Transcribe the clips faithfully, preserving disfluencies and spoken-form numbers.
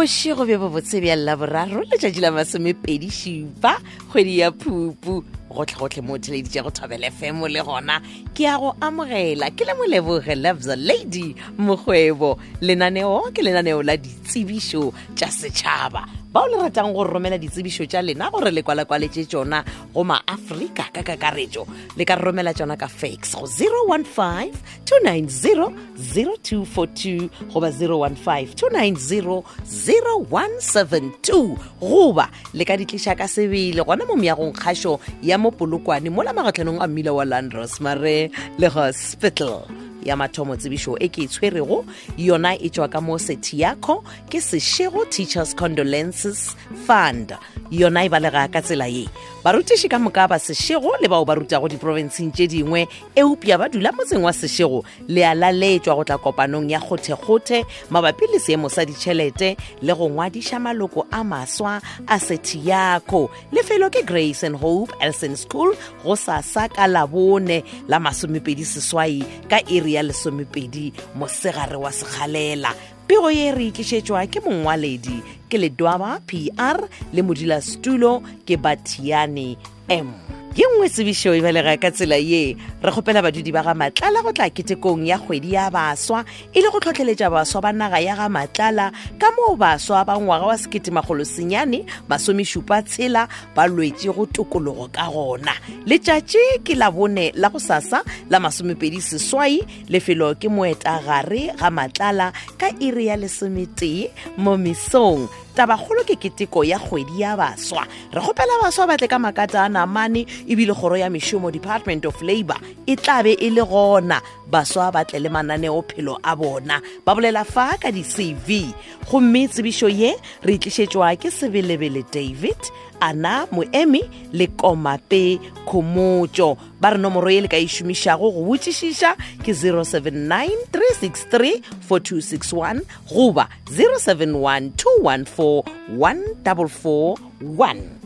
boshi go be bo botsebella boraro le tjadi la masome pedi shipa kgwedi ya Phupu go tlhotlhe mo theleditse go Thobela F M le gona ke ya go amogela ke le moleboghe Love the Lady mogwebo lenaneo ke lenaneo la ditsebišo tša setšhaba ba o le ratang go romela ditsebišo tša lena gore le kwala kwaletše tšona go maAfrika ka kakaretšo le ka romela tšona ka fax go zero one five two nine zero zero two four two goba zero one five two nine zero zero one seven two goba le ka ditliša ka sebele gona mo meagong kgasho ya mo polokwane mola magatlanong a mmila wa Landros mare le hospital ya mathomo tsebisho e ke itshwerego yona e tšwa ka mo seti yakho ke Seshego Teachers Condolences Fund yona e balega ka tsela ye barutishi ka moka ba Seshego le bao ba rutago di provinceng tše dingwe e upya ba dula motseng wa Seshego le a laletšwa go tla kopanong ya kgothekgothe mabapi le seemo sa ditšhelete le go ngwadiša maloko a maswa a seti yakho lefelo ke Grace and Hope Elson School go sasa ka Labone la masomepedi seswai ka iri ya lesomepedi mosegare wa sekgalela pego ye re itlišetšwa ke mongwaledi ke Ledwaba P R le modila stulo ke Batiane M ye nngwe tsebišo e balega ka tsela ye re kgopela badudi ba ga Matlala go tla ketekong ya kgwedi ya baswa e le go tlhotlheletša baswa ba naga ya ga Matlala ka moo baswa ba ngwaga wa sekete makgolo senyane masomešupa tshela ba lwetse go tokologo ka gona letšatši ke Labone la go sasa la masomepedi seswai lefelo ke moetagare ga Matlala ka iri ya lesometee mo misong tabagolo ke keteko ya kgwedi ya baswa re kgopela baswa ba tle ka makata a namane e bile kgoro ya mešomo Department of Labour e tlabe e le gona baswa ba tle le mananeo phelo a bona ba bolela fa ka di-C V gomme tsebišo ye re tlišetšwa ke Sebelebele David ana Moemi le Komape Khomotso ba re nomoro ye le ka e šomišago go botšišiša ke zero seven nine three six three four two six one goba zero seven one two one four one four one.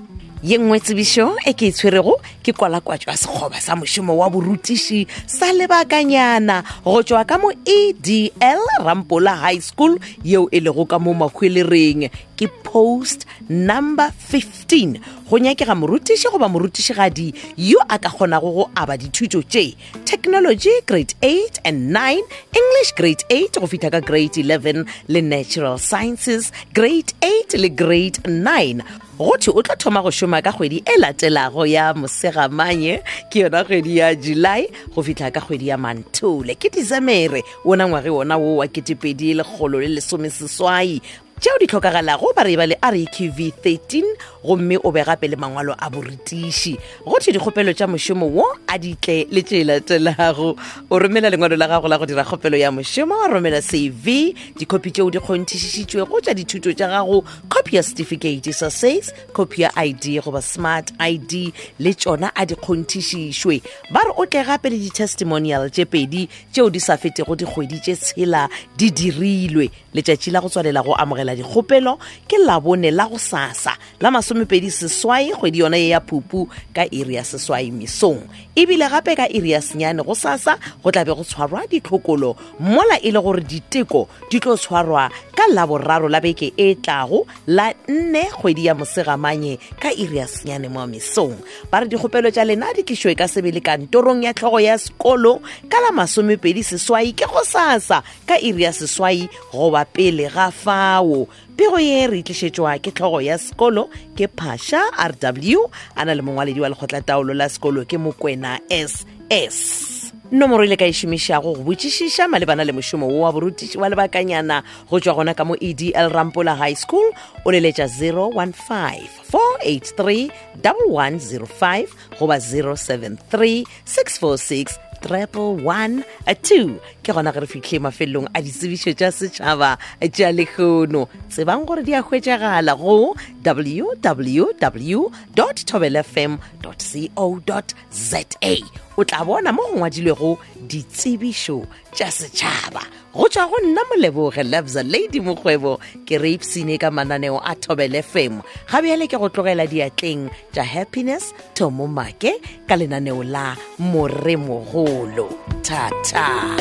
Ye nngwe tsebišo e ke itshwerego ke kwalakwatšwa sekgoba sa mošomo wa borutiši sa lebakanyana go tšwa ka mo E D L Rampola High School yeo e lego ka mo Makhwelereng ke post number fifteen go nyakega morutiši goba morutišigadi yo a ka kgonago go aba dithuto tše technology grade eight and nine, English grade eight go fitha ka grade eleven le natural sciences grade eight le grade nine. Rothi o tla thoma go shoma ka kgwedi e latelago ya Mosegamanye ke yona kgwedi ya July go fitla ka kgwedi ya Mantole ke December wona ngwage wona wo wa ketepedi le kgolo le lesomeseswai tšeo di tlhokagalago ba re ba le R Q V thirteen gomme o be gape le mangwalo a borutiši gothi dikgopelo tša mošomo wo a ditle le tše e latelago o romela lengwalo la gago la go dira kgopelo ya mošomo wa romela C V dikopi tšeo di kgonthišišitšwego tša dithuto tša gago copy ya certificate sa sales copy ya I D goba smart I D le tšona a di kgonthišišwe ba re o tle gape le di-testimonial tše pedi tšeo di sa fetego dikgwedi tše tshela di dirilwe letšatši la go tswalela go amogela la dikgopelo ke Labone la go sasa la masomepedi seswai kgwedi yona ya Phupu ka iri ya seswai misong e bile gape ka iri ya senyane go sasa go tlabe go tshwarwa ditlhokolo mola e le gore diteko di tlo tshwarwa ka laboraro la beke e tlago la nne kgwedi ya Mosegamanye ka iri ya senyane mo misong ba re dikgopelo tša lena di tlišwe ka Sebele kantorong ya tlhogo ya sekolo ka la masomepedi seswai ke go sasa ka iri ya seswai goba pele ga fao pego ye re tlišetšwa ke tlhogo ya sekolo ke Phasha R W a na le mongwaledi wa lekgotlataolo la sekolo ke Mokwena S S nomoro ile ka e šomišago go botšišiša malebana le mošomo wo wa borutiši wa lebakanyana go tšwa gona ka mo E D L Rampola High School o leletša zero one five four eight three one one zero five goba zero seven three six four six one one two ke gona gore fitlhe mafelong a ditsebišo tša setšhaba tša lekgono tsebang gore di a hwetšagala go w w w dot thobela f m dot co dot za o tla bona mo go ngwadilwego ditsebišo tša setšhaba go tšwa go nna Moleboghe Love the Lady mokgwebo ke reipsene ka mananeo a Thobela F M ga bjale ke go tlogela diatleng tša Happiness Tomo Make ka lenaneo la Moremogolo thata.